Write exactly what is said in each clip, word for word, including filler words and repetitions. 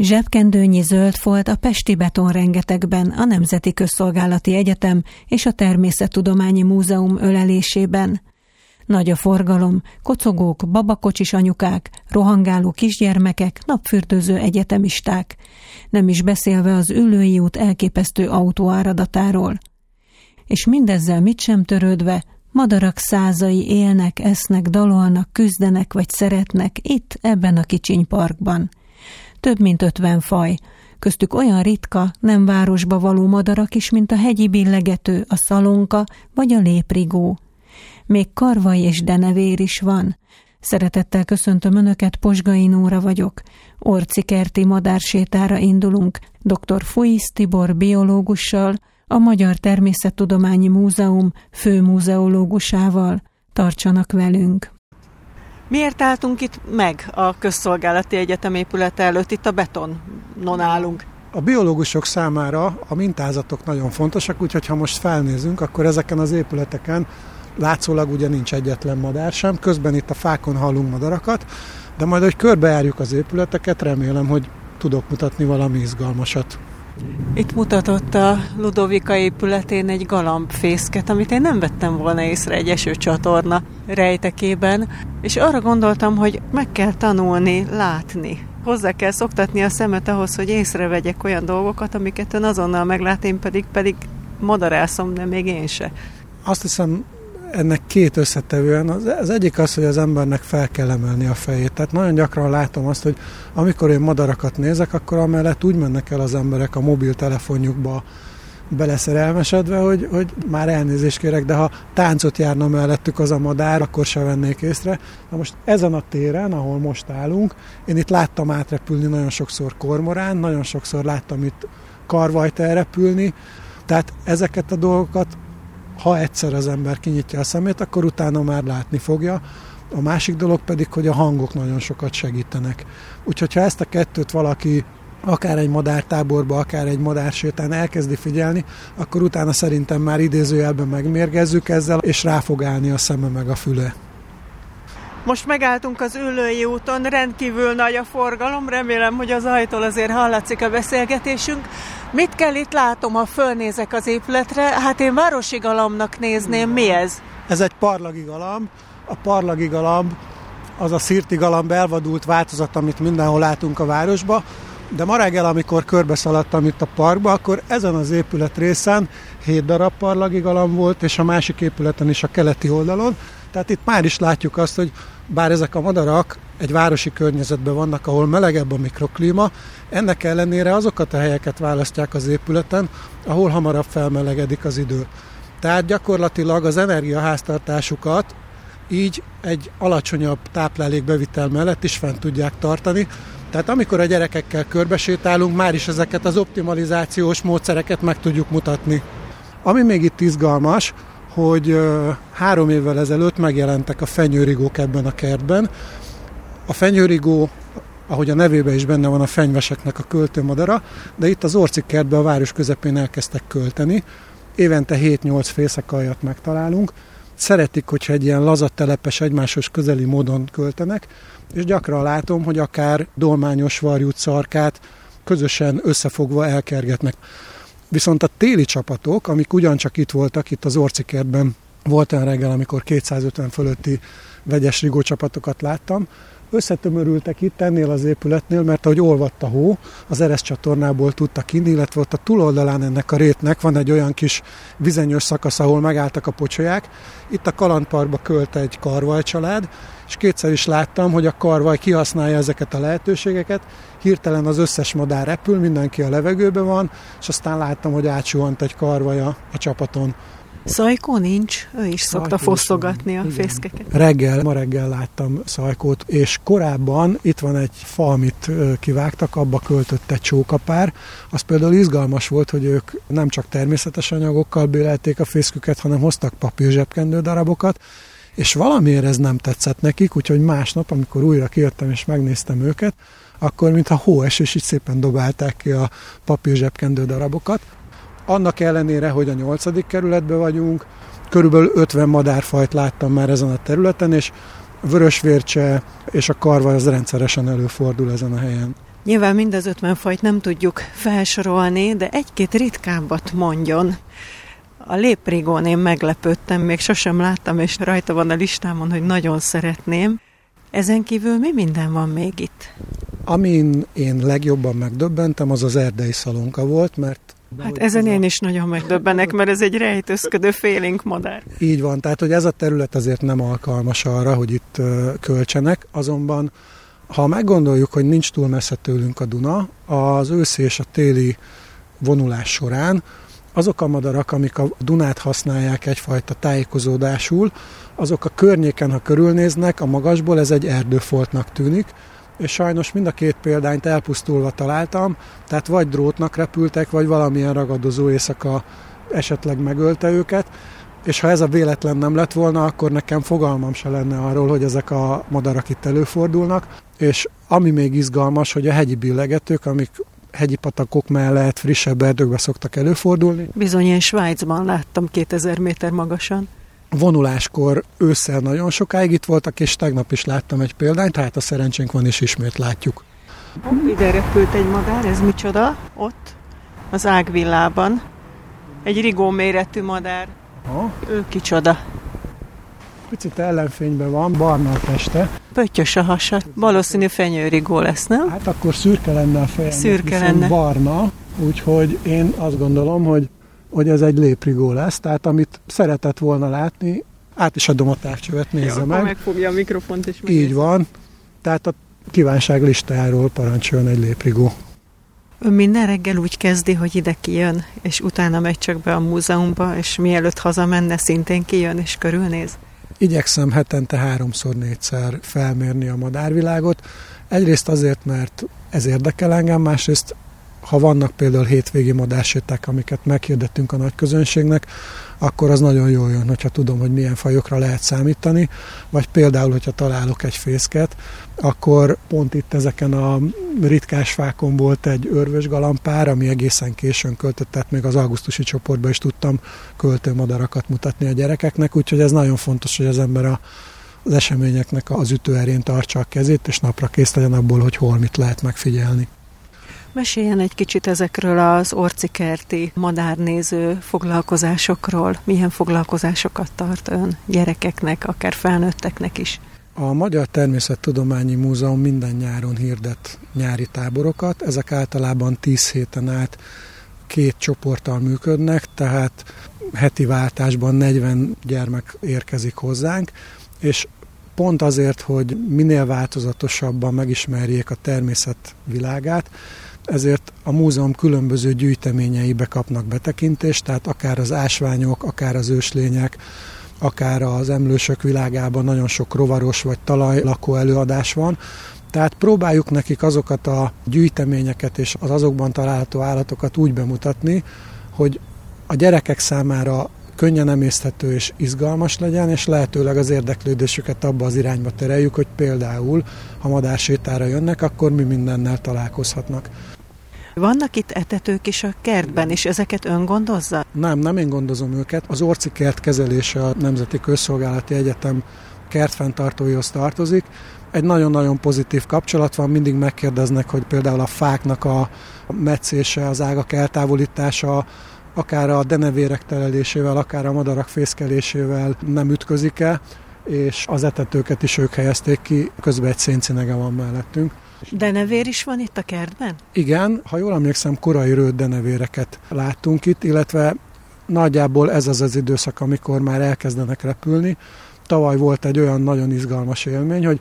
Zsebkendőnyi zöld folt a pesti betonrengetekben a Nemzeti Közszolgálati Egyetem és a Természettudományi Múzeum ölelésében. Nagy a forgalom, kocogók, babakocsis anyukák, rohangáló kisgyermekek, napfürdőző egyetemisták, nem is beszélve az Üllői út elképesztő autóáradatáról. És mindezzel mit sem törődve, madarak százai élnek, esznek, dalolnak, küzdenek vagy szeretnek itt, ebben a kicsiny parkban. Több mint ötven faj, köztük olyan ritka, nem városba való madarak is, mint a hegyi billegető, a szalonka vagy a léprigó. Még karvaj és denevér is van. Szeretettel köszöntöm Önöket, Pozsgai Nóra vagyok. Orczy-kerti madársétára indulunk doktor Fuisz Tibor biológussal, a Magyar Természettudományi Múzeum főmúzeológusával. Tartsanak velünk! Miért álltunk itt meg a Közszolgálati Egyetem épülete előtt? Itt a betonon állunk. A biológusok számára a mintázatok nagyon fontosak, úgyhogy ha most felnézünk, akkor ezeken az épületeken látszólag ugye nincs egyetlen madár sem, közben itt a fákon hallunk madarakat, de majd, hogy körbejárjuk az épületeket, remélem, hogy tudok mutatni valami izgalmasat. Itt mutatott a Ludovika épületén egy galambfészket, amit én nem vettem volna észre egy esőcsatorna rejtekében, és arra gondoltam, hogy meg kell tanulni, látni. Hozzá kell szoktatni a szemet ahhoz, hogy észrevegyek olyan dolgokat, amiket ön azonnal meglát, én pedig, pedig madarászom, de még én se. Azt hiszem, ennek két összetevően. Az egyik az, hogy az embernek fel kell emelni a fejét. Tehát nagyon gyakran látom azt, hogy amikor én madarakat nézek, akkor amellett úgy mennek el az emberek a mobiltelefonjukba beleszerelmesedve, hogy, hogy már elnézést kérek, de ha táncot járna mellettük az a madár, akkor se vennék észre. Na most ezen a téren, ahol most állunk, én itt láttam átrepülni nagyon sokszor kormorán, nagyon sokszor láttam itt karvajt elrepülni. Tehát ezeket a dolgokat, ha egyszer az ember kinyitja a szemét, akkor utána már látni fogja. A másik dolog pedig, hogy a hangok nagyon sokat segítenek. Úgyhogy ha ezt a kettőt valaki akár egy madártáborba, akár egy madársétán elkezdi figyelni, akkor utána szerintem már idézőjelben megmérgezzük ezzel, és rá fog állni a szeme meg a füle. Most megálltunk az Üllői úton, rendkívül nagy a forgalom, remélem, hogy az ajtól azért hallatszik a beszélgetésünk. Mit kell itt látom, ha fölnézek az épületre? Hát én városi galambnak nézném, mi ez? Ez egy parlagi galamb. A parlagi galamb az a szirti galamb elvadult változat, amit mindenhol látunk a városba, de ma reggel, amikor körbeszaladtam itt a parkba, akkor ezen az épület részen hét darab parlagi galamb volt, és a másik épületen is a keleti oldalon. Tehát itt már is látjuk azt, hogy bár ezek a madarak egy városi környezetben vannak, ahol melegebb a mikroklíma, ennek ellenére azokat a helyeket választják az épületen, ahol hamarabb felmelegedik az idő. Tehát gyakorlatilag az energiaháztartásukat így egy alacsonyabb táplálékbevitel mellett is fent tudják tartani. Tehát amikor a gyerekekkel körbesétálunk, már is ezeket az optimalizációs módszereket meg tudjuk mutatni. Ami még itt izgalmas, hogy három évvel ezelőtt megjelentek a fenyőrigók ebben a kertben. A fenyőrigó, ahogy a nevében is benne van, a fenyveseknek a költőmadara, de itt az Orczy-kertben a város közepén elkezdtek költeni. Évente hét-nyolc fészekalljat megtalálunk. Szeretik, hogyha egy ilyen laza telepes, egymáshoz közeli módon költenek, és gyakran látom, hogy akár dolmányos varjút, szarkát közösen összefogva elkergetnek. Viszont a téli csapatok, amik ugyancsak itt voltak, itt az Orczy-kertben volt olyan reggel, amikor kétszázötven fölötti vegyes rigó csapatokat láttam, összetömörültek itt ennél az épületnél, mert ahogy olvadt a hó, az ereszcsatornából tudtak inni, illetve ott a túloldalán ennek a rétnek van egy olyan kis vizenyős szakasz, ahol megálltak a pocsolyák. Itt a kalandparkba költ egy karvaj család, és kétszer is láttam, hogy a karvaj kihasználja ezeket a lehetőségeket, hirtelen az összes madár repül, mindenki a levegőben van, és aztán láttam, hogy átsuhant egy karvaj a, a csapaton. Szajkó nincs, ő is szokta Szajkó fosztogatni is a fészkeket. Reggel, ma reggel láttam szajkót, és korábban itt van egy fa, amit kivágtak, abba költött egy csókapár. Az például izgalmas volt, hogy ők nem csak természetes anyagokkal bélelték a fészküket, hanem hoztak papír zsebkendő darabokat, és valamiért ez nem tetszett nekik, úgyhogy másnap, amikor újra kijöttem és megnéztem őket, akkor mintha hóesés, így szépen dobálták ki a papír zsebkendő darabokat. Annak ellenére, hogy a nyolcadik kerületben vagyunk, körülbelül ötven madárfajt láttam már ezen a területen, és vörösvércse és a karvaj az rendszeresen előfordul ezen a helyen. Nyilván mind az ötven fajt nem tudjuk felsorolni, de egy-két ritkábbat mondjon. A léprigón én meglepődtem, még sosem láttam, és rajta van a listámon, hogy nagyon szeretném. Ezen kívül mi minden van még itt? Amin én legjobban megdöbbentem, az az erdei szalonka volt, mert... Hát ezen én is nagyon megdöbbenek, mert ez egy rejtőzködő félénk madár. Így van, tehát hogy ez a terület azért nem alkalmas arra, hogy itt költsenek, azonban ha meggondoljuk, hogy nincs túl messze tőlünk a Duna, az őszi és a téli vonulás során azok a madarak, amik a Dunát használják egyfajta tájékozódásul, azok a környéken, ha körülnéznek, a magasból ez egy erdőfoltnak tűnik, és sajnos mind a két példányt elpusztulva találtam, tehát vagy drótnak repültek, vagy valamilyen ragadozó éjszaka esetleg megölte őket, és ha ez a véletlen nem lett volna, akkor nekem fogalmam se lenne arról, hogy ezek a madarak itt előfordulnak, és ami még izgalmas, hogy a hegyi billegetők, amik hegyi patakok mellett frissebb erdőkbe szoktak előfordulni. Bizony, én Svájcban láttam kétezer méter magasan. Vonuláskor ősszel nagyon sokáig itt voltak, és tegnap is láttam egy példányt, hát a szerencsénk van, és ismét látjuk. Hopp, ide repült egy madár, ez micsoda? Ott, az ágvillában. Egy rigó méretű madár. Ha? Ő kicsoda. Picit ellenfényben van, barna a teste. Pöttyös a hasa, valószínű fenyőrigó lesz, nem? Hát akkor szürke lenne a fejem, szürke lenne. Barna, úgyhogy én azt gondolom, hogy hogy ez egy léprigó lesz, tehát amit szeretett volna látni, át is adom a távcsövet, nézze ja, meg. Megfogja a mikrofont és megnézze. Így van, tehát a kívánság listáról parancsoljon egy léprigó. Ön minden reggel úgy kezdi, hogy ide kijön, és utána megy csak be a múzeumba, és mielőtt hazamenne, szintén kijön és körülnéz? Igyekszem hetente háromszor, négyszer felmérni a madárvilágot. Egyrészt azért, mert ez érdekel engem, másrészt ha vannak például hétvégi madárséták, amiket meghirdettünk a nagy közönségnek, akkor az nagyon jól jön, hogyha tudom, hogy milyen fajokra lehet számítani, vagy például, hogyha találok egy fészket, akkor pont itt ezeken a ritkás fákon volt egy örvös galampár, ami egészen későn költött, tehát még az augusztusi csoportban is tudtam költőmadarakat mutatni a gyerekeknek, úgyhogy ez nagyon fontos, hogy az ember a az eseményeknek az ütőerén tartsa a kezét, és napra kész legyen abból, hogy hol mit lehet megfigyelni. Meséljen egy kicsit ezekről az orczy-kerti madárnéző foglalkozásokról. Milyen foglalkozásokat tart ön gyerekeknek, akár felnőtteknek is? A Magyar Természettudományi Múzeum minden nyáron hirdet nyári táborokat. Ezek általában tíz héten át két csoporttal működnek, tehát heti váltásban negyven gyermek érkezik hozzánk, és pont azért, hogy minél változatosabban megismerjék a természet világát, ezért a múzeum különböző gyűjteményeibe kapnak betekintést, tehát akár az ásványok, akár az őslények, akár az emlősök világában nagyon sok rovaros vagy talajlakó előadás van. Tehát próbáljuk nekik azokat a gyűjteményeket és az azokban található állatokat úgy bemutatni, hogy a gyerekek számára könnyen emészthető és izgalmas legyen, és lehetőleg az érdeklődésüket abba az irányba tereljük, hogy például, ha madársétára jönnek, akkor mi mindennel találkozhatnak. Vannak itt etetők is a kertben, és ezeket ön gondozza? Nem, nem én gondozom őket. Az orczy-kert kezelése a Nemzeti Közszolgálati Egyetem kertfenntartóihoz tartozik. Egy nagyon-nagyon pozitív kapcsolat van, mindig megkérdeznek, hogy például a fáknak a metszése, az ágak eltávolítása, akár a denevérek telelésével, akár a madarak fészkelésével nem ütközik-e, és az etetőket is ők helyezték ki, közben egy széncinege van mellettünk. Denevér is van itt a kertben? Igen, ha jól emlékszem, korai rőt denevéreket láttunk itt, illetve nagyjából ez az az időszak, amikor már elkezdenek repülni. Tavaly volt egy olyan nagyon izgalmas élmény, hogy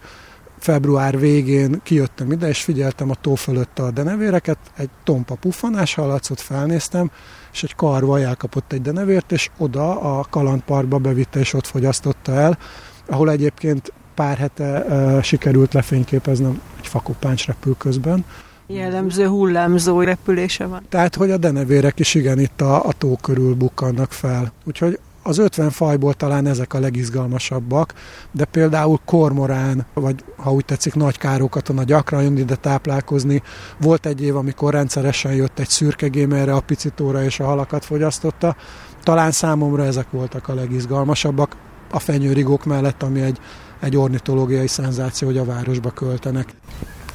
február végén kijöttem ide, és figyeltem a tó fölött a denevéreket, egy tompa puffanás hallatszott, felnéztem, és egy karval elkapott egy denevért, és oda a kalandparkba bevitte, és ott fogyasztotta el, ahol egyébként pár hete e, sikerült lefényképeznem egy fakopáncs repül közben. Jellemző hullámzó repülése van. Tehát, hogy a denevérek is igen itt a, a tó körül bukkannak fel. Úgyhogy az ötven fajból talán ezek a legizgalmasabbak, de például kormorán, vagy ha úgy tetszik, nagy károkatona gyakran jön ide táplálkozni. Volt egy év, amikor rendszeresen jött egy szürkegémerre, a picitóra és a halakat fogyasztotta. Talán számomra ezek voltak a legizgalmasabbak. A fenyőrigók mellett, ami egy, egy ornitológiai szenzáció, hogy a városba költenek.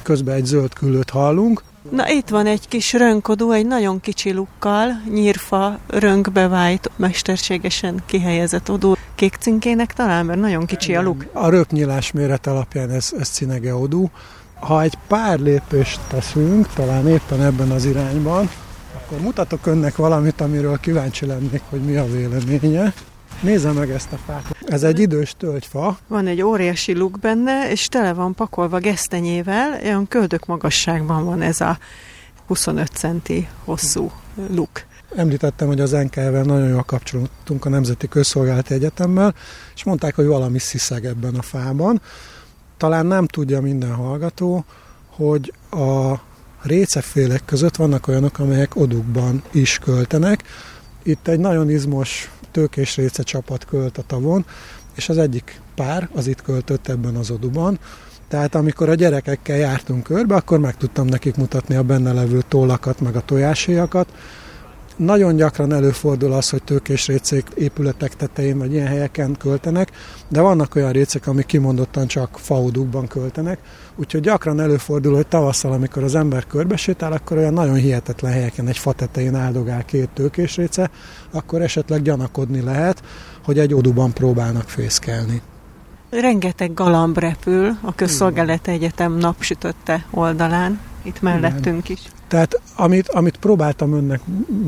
Közben egy zöld küllőt hallunk, Na, itt van egy kis rönkodó, egy nagyon kicsi lukkal, nyírfa, rönkbe vájt, mesterségesen kihelyezett odú. Kék cinkének talán, mert nagyon kicsi a luk. A röpnyílás méret alapján ez, ez cinege odú. Ha egy pár lépést teszünk, talán éppen ebben az irányban, akkor mutatok önnek valamit, amiről kíváncsi lennék, hogy mi a véleménye. Nézze meg ezt a fát. Ez egy idős tölgyfa. Van egy óriási luk benne, és tele van pakolva gesztenyével. Olyan köldök magasságban van ez a huszonöt centi hosszú luk. Említettem, hogy az en ká vel nagyon jól kapcsolódtunk a Nemzeti Közszolgálati Egyetemmel, és mondták, hogy valami sziszeg ebben a fában. Talán nem tudja minden hallgató, hogy a récefélek között vannak olyanok, amelyek odukban is költenek. Itt egy nagyon izmos tőkés réce csapat költ a tavon, és az egyik pár az itt költött ebben az oduban. Tehát amikor a gyerekekkel jártunk körbe, akkor meg tudtam nekik mutatni a benne levő tollakat, meg a tojáséjakat. Nagyon gyakran előfordul az, hogy tőkés récék épületek tetején vagy ilyen helyeken költenek, de vannak olyan récek, amik kimondottan csak faodukban költenek, úgyhogy gyakran előfordul, hogy tavasszal, amikor az ember körbesétál, akkor olyan nagyon hihetetlen helyeken egy fa tetején áldogál két tőkés réce, akkor esetleg gyanakodni lehet, hogy egy oduban próbálnak fészkelni. Rengeteg galamb repül a Közszolgálati Egyetem napsütötte oldalán, itt mellettünk is. Tehát amit, amit próbáltam önnek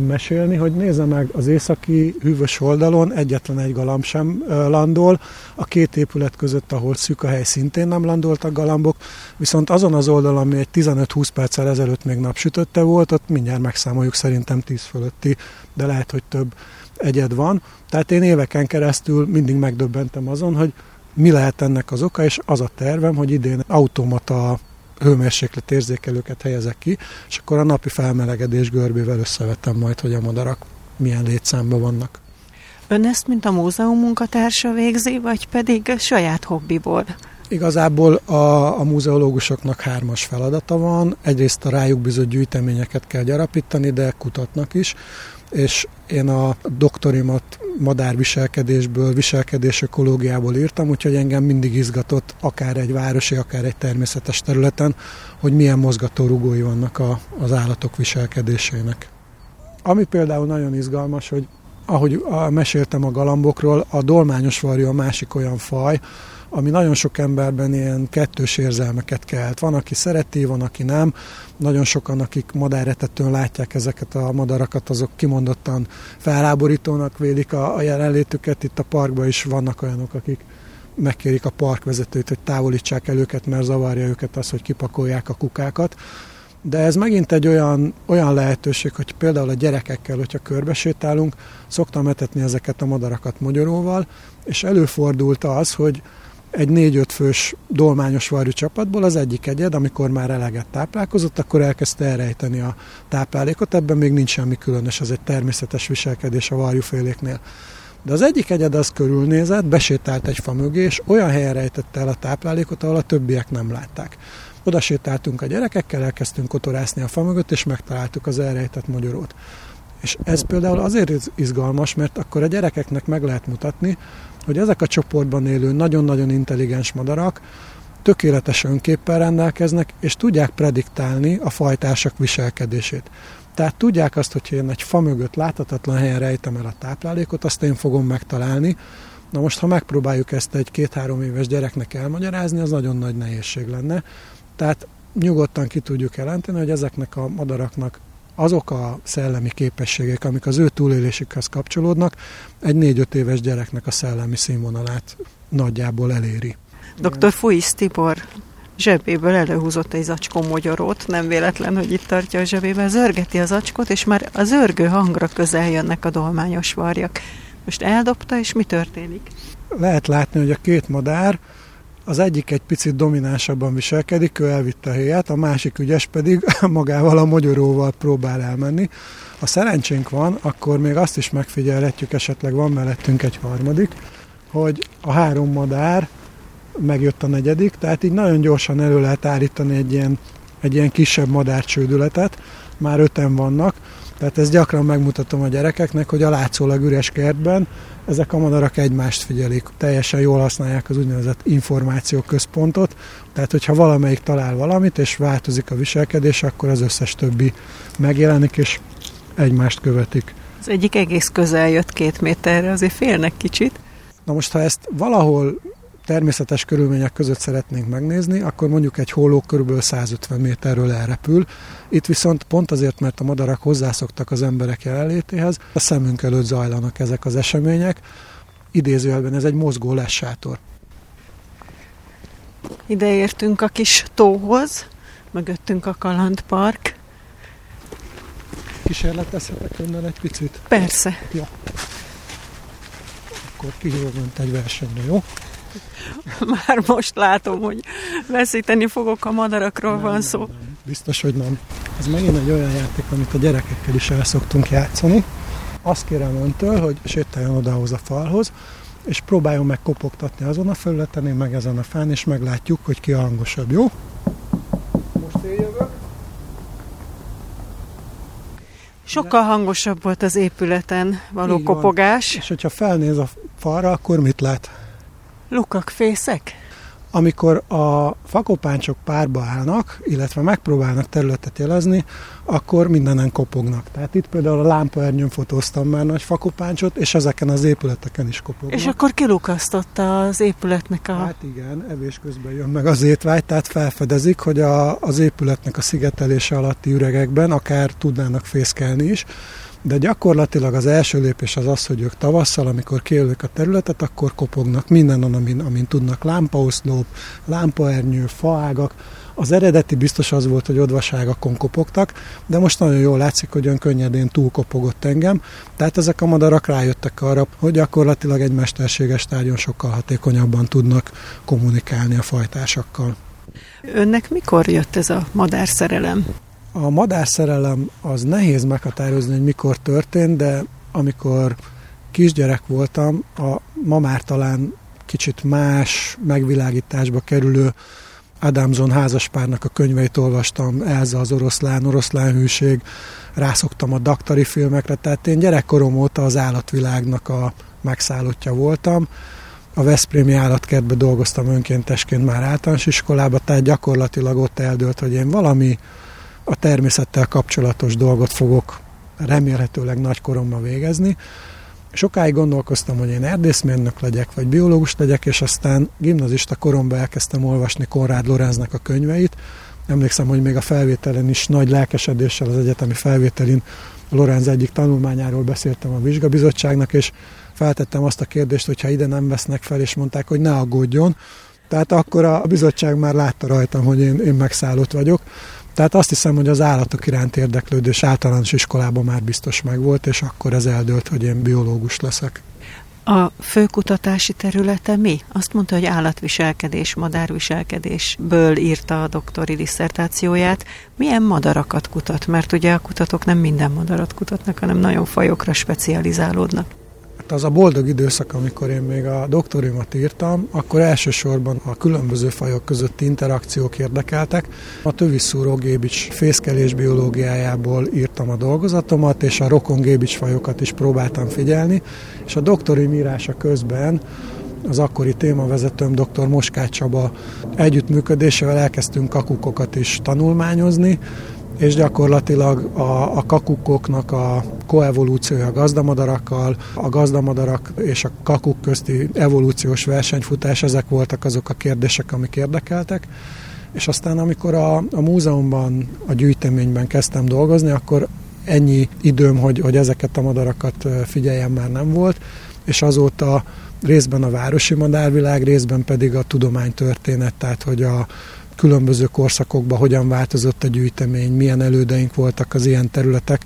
mesélni, hogy nézze meg az északi hűvös oldalon, egyetlen egy galamb sem landol, a két épület között, ahol szűk a hely, szintén nem landoltak galambok, viszont azon az oldalon, ami egy tizenöt-húsz perccel ezelőtt még napsütötte volt, ott mindjárt megszámoljuk, szerintem tíz fölötti, de lehet, hogy több egyed van. Tehát én éveken keresztül mindig megdöbbentem azon, hogy mi lehet ennek az oka, és az a tervem, hogy idén automata hőmérséklet érzékelőket helyezek ki, és akkor a napi felmelegedés görbével összevetem majd, hogy a madarak milyen létszámban vannak. Ön ezt mint a múzeum munkatársa végzi, vagy pedig saját hobbiból? Igazából a, a múzeológusoknak hármas feladata van. Egyrészt a rájuk bizott gyűjteményeket kell gyarapítani, de kutatnak is, és én a doktorimat madárviselkedésből, viselkedésökológiából írtam, úgyhogy engem mindig izgatott akár egy városi, akár egy természetes területen, hogy milyen mozgatórugói vannak a, az állatok viselkedésének. Ami például nagyon izgalmas, hogy ahogy meséltem a galambokról, a dolmányos varjú a másik olyan faj, ami nagyon sok emberben ilyen kettős érzelmeket kelt. Van, aki szereti, van, aki nem. Nagyon sokan, akik madáretetőn látják ezeket a madarakat, azok kimondottan feláborítónak vélik a, a jelenlétüket. Itt a parkban is vannak olyanok, akik megkérik a parkvezetőt, hogy távolítsák el őket, mert zavarja őket az, hogy kipakolják a kukákat. De ez megint egy olyan, olyan lehetőség, hogy például a gyerekekkel, hogyha körbesétálunk, szoktam etetni ezeket a madarakat mogyoróval, és előfordult az, hogy egy négy-öt fős dolmányos varjú csapatból az egyik egyed, amikor már eleget táplálkozott, akkor elkezdte elrejteni a táplálékot, ebben még nincs semmi különös, ez egy természetes viselkedés a varjúféléknél. De az egyik egyed az körülnézett, besétált egy fa mögé, és olyan helyen rejtette el a táplálékot, ahol a többiek nem látták. Oda sétáltunk a gyerekekkel, elkezdtünk kotorászni a fa mögött, és megtaláltuk az elrejtett mogyorót. És ez például azért izgalmas, mert akkor a gyerekeknek meg lehet mutatni, hogy ezek a csoportban élő nagyon-nagyon intelligens madarak tökéletes önképpel rendelkeznek, és tudják prediktálni a fajtársak viselkedését. Tehát tudják azt, hogyha én egy fa mögött láthatatlan helyen rejtem el a táplálékot, azt én fogom megtalálni. Na most, ha megpróbáljuk ezt egy két-három éves gyereknek elmagyarázni, az nagyon nagy nehézség lenne. Tehát nyugodtan ki tudjuk jelenteni, hogy ezeknek a madaraknak azok a szellemi képességek, amik az ő túlélésükhez kapcsolódnak, egy négy-öt éves gyereknek a szellemi színvonalát nagyjából eléri. doktor Fuisz Tibor zsebéből előhúzott egy zacskó mogyorót, nem véletlen, hogy itt tartja a zsebében, zörgeti a zacskót, és már az örgő hangra közel jönnek a dolmányos varjak. Most eldobta, és mi történik? Lehet látni, hogy a két madár, az egyik egy picit dominánsabban viselkedik, ő elvitte a héját, a másik ügyes pedig magával a mogyoróval próbál elmenni. Ha szerencsénk van, akkor még azt is megfigyelhetjük, esetleg van mellettünk egy harmadik, hogy a három madár, megjött a negyedik, tehát így nagyon gyorsan elő lehet állítani egy ilyen, egy ilyen kisebb madárcsődületet, már öten vannak, Tehát ezt gyakran megmutatom a gyerekeknek, hogy a látszólag üres kertben ezek a madarak egymást figyelik. Teljesen jól használják az úgynevezett információközpontot, tehát hogyha valamelyik talál valamit, és változik a viselkedés, akkor az összes többi megjelenik, és egymást követik. Az egyik egész közel jött két méterre, azért félnek kicsit. Na most, ha ezt valahol természetes körülmények között szeretnénk megnézni, akkor mondjuk egy holló körülbelül száz ötven méterről elrepül. Itt viszont pont azért, mert a madarak hozzászoktak az emberek jelenlétéhez, a szemünk előtt zajlanak ezek az események. Idézőjelben ez egy mozgó lessátor. Ide értünk a kis tóhoz, mögöttünk a kalandpark. Kísérletezhetek önnel egy picit? Persze. Jó. Akkor kihívok önt egy versenyre, jó? Már most látom, hogy veszíteni fogok, a madarakról nem, van szó. Nem, nem. Biztos, hogy nem. Ez megint egy olyan játék, amit a gyerekekkel is el szoktunk játszani. Azt kérem öntől, hogy sétáljon odahoz a falhoz, és próbáljon meg kopogtatni azon a felületen, én meg ezen a fán, és meglátjuk, hogy ki a hangosabb, jó? Most én jövök. Sokkal hangosabb volt az épületen való kopogás. És hogyha felnéz a falra, akkor mit lát? Lukakfészek? Amikor a fakopáncsok párba állnak, illetve megpróbálnak területet jelezni, akkor mindenen kopognak. Tehát itt például a lámpaernyőn fotóztam már nagy fakopáncsot, és ezeken az épületeken is kopognak. És akkor kilukasztotta az épületnek a... Hát igen, evés közben jön meg az étvágy, tehát felfedezik, hogy a, az épületnek a szigetelése alatti üregekben akár tudnának fészkelni is. De gyakorlatilag az első lépés az az, hogy ők tavasszal, amikor kijelölik a területet, akkor kopognak mindenon, amin, amin tudnak. Lámpaoszlop, lámpaernyő, faágak. Az eredeti biztos az volt, hogy odvaságakon kopogtak, de most nagyon jól látszik, hogy olyan könnyedén túlkopogott engem. Tehát ezek a madarak rájöttek arra, hogy gyakorlatilag egy mesterséges tárgyon sokkal hatékonyabban tudnak kommunikálni a fajtársakkal. Önnek mikor jött ez a madárszerelem? A madárszerelem az nehéz meghatározni, hogy mikor történt, de amikor kisgyerek voltam, a ma már talán kicsit más megvilágításba kerülő Adamson házaspárnak a könyveit olvastam, Elza az oroszlán, oroszlán hűség, rászoktam a daktari filmekre, tehát én gyerekkorom óta az állatvilágnak a megszállottja voltam. A veszprémi állatkertbe dolgoztam önkéntesként már általános iskolába, tehát gyakorlatilag ott eldőlt, hogy én valami a természettel kapcsolatos dolgot fogok remélhetőleg nagykoromban végezni. Sokáig gondolkoztam, hogy én erdészmérnök legyek, vagy biológus legyek, és aztán gimnazista koromban elkezdtem olvasni Konrád Lorenznek a könyveit. Emlékszem, hogy még a felvételen is nagy lelkesedéssel, az egyetemi felvételin Lorenz egyik tanulmányáról beszéltem a vizsgabizottságnak, és feltettem azt a kérdést, hogy ha ide nem vesznek fel, és mondták, hogy ne aggódjon. Tehát akkor a bizottság már látta rajtam, hogy én, én megszállott vagyok. Tehát azt hiszem, hogy az állatok iránt érdeklődés általános iskolában már biztos megvolt, és akkor ez eldőlt, hogy én biológus leszek. A főkutatási területe mi? Azt mondta, hogy állatviselkedés, madárviselkedésből írta a doktori disszertációját. Milyen madarakat kutat? Mert ugye a kutatók nem minden madarat kutatnak, hanem nagyon fajokra specializálódnak. Hát az a boldog időszak, amikor én még a doktorimat írtam, akkor elsősorban a különböző fajok közötti interakciók érdekeltek. A töviszúrógébics fészkelés biológiájából írtam a dolgozatomat, és a rokongébics fajokat is próbáltam figyelni, és a doktorim írása közben az akkori témavezetőm doktor Moskát Csaba együttműködésével elkezdtünk kakukokat is tanulmányozni, és gyakorlatilag a, a kakukoknak a koevolúciója a gazdamadarakkal, a gazdamadarak és a kakuk közti evolúciós versenyfutás, ezek voltak azok a kérdések, amik érdekeltek. És aztán, amikor a, a múzeumban, a gyűjteményben kezdtem dolgozni, akkor ennyi időm, hogy, hogy ezeket a madarakat figyeljem, már nem volt, és azóta részben a városi madárvilág, részben pedig a tudománytörténet, tehát hogy a különböző korszakokban hogyan változott a gyűjtemény, milyen elődeink voltak az ilyen területek,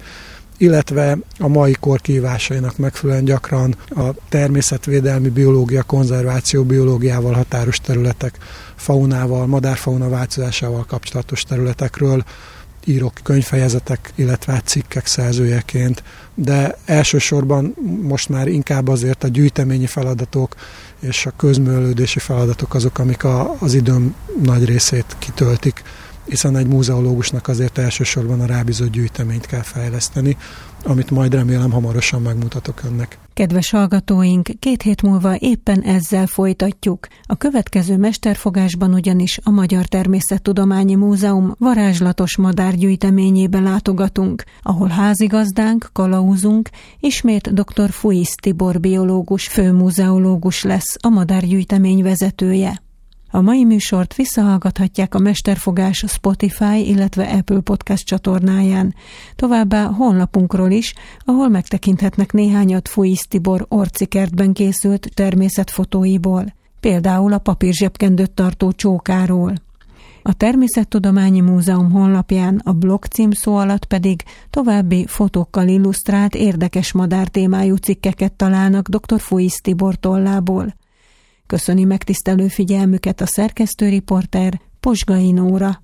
illetve a mai kor kihívásainak megfelelően gyakran a természetvédelmi biológia, konzerváció biológiával határos területek, faunával, madárfauna változásával kapcsolatos területekről írok könyvfejezetek, illetve cikkek szerzőjeként, de elsősorban most már inkább azért a gyűjteményi feladatok és a közművelődési feladatok azok, amik a, az időm nagy részét kitöltik, hiszen egy múzeológusnak azért elsősorban a rábízott gyűjteményt kell fejleszteni, amit majd remélem hamarosan megmutatok önnek. Kedves hallgatóink, két hét múlva éppen ezzel folytatjuk. A következő mesterfogásban ugyanis a Magyar Természettudományi Múzeum varázslatos madárgyűjteményébe látogatunk, ahol házigazdánk, kalauzunk, ismét doktor Fuisz Tibor biológus, főmúzeológus lesz, a madárgyűjtemény vezetője. A mai műsort visszahallgathatják a Mesterfogás Spotify, illetve Apple Podcast csatornáján. Továbbá honlapunkról is, ahol megtekinthetnek néhányat Fuisz Tibor Orczy-kertben készült természetfotóiból, például a papírzsebkendőt tartó csókáról. A Természettudományi Múzeum honlapján a blog címszó alatt pedig további fotókkal illusztrált érdekes madár témájú cikkeket találnak doktor Fuisz Tibor tollából. Köszöni megtisztelő figyelmüket a szerkesztőriporter, Pozsgai Nóra.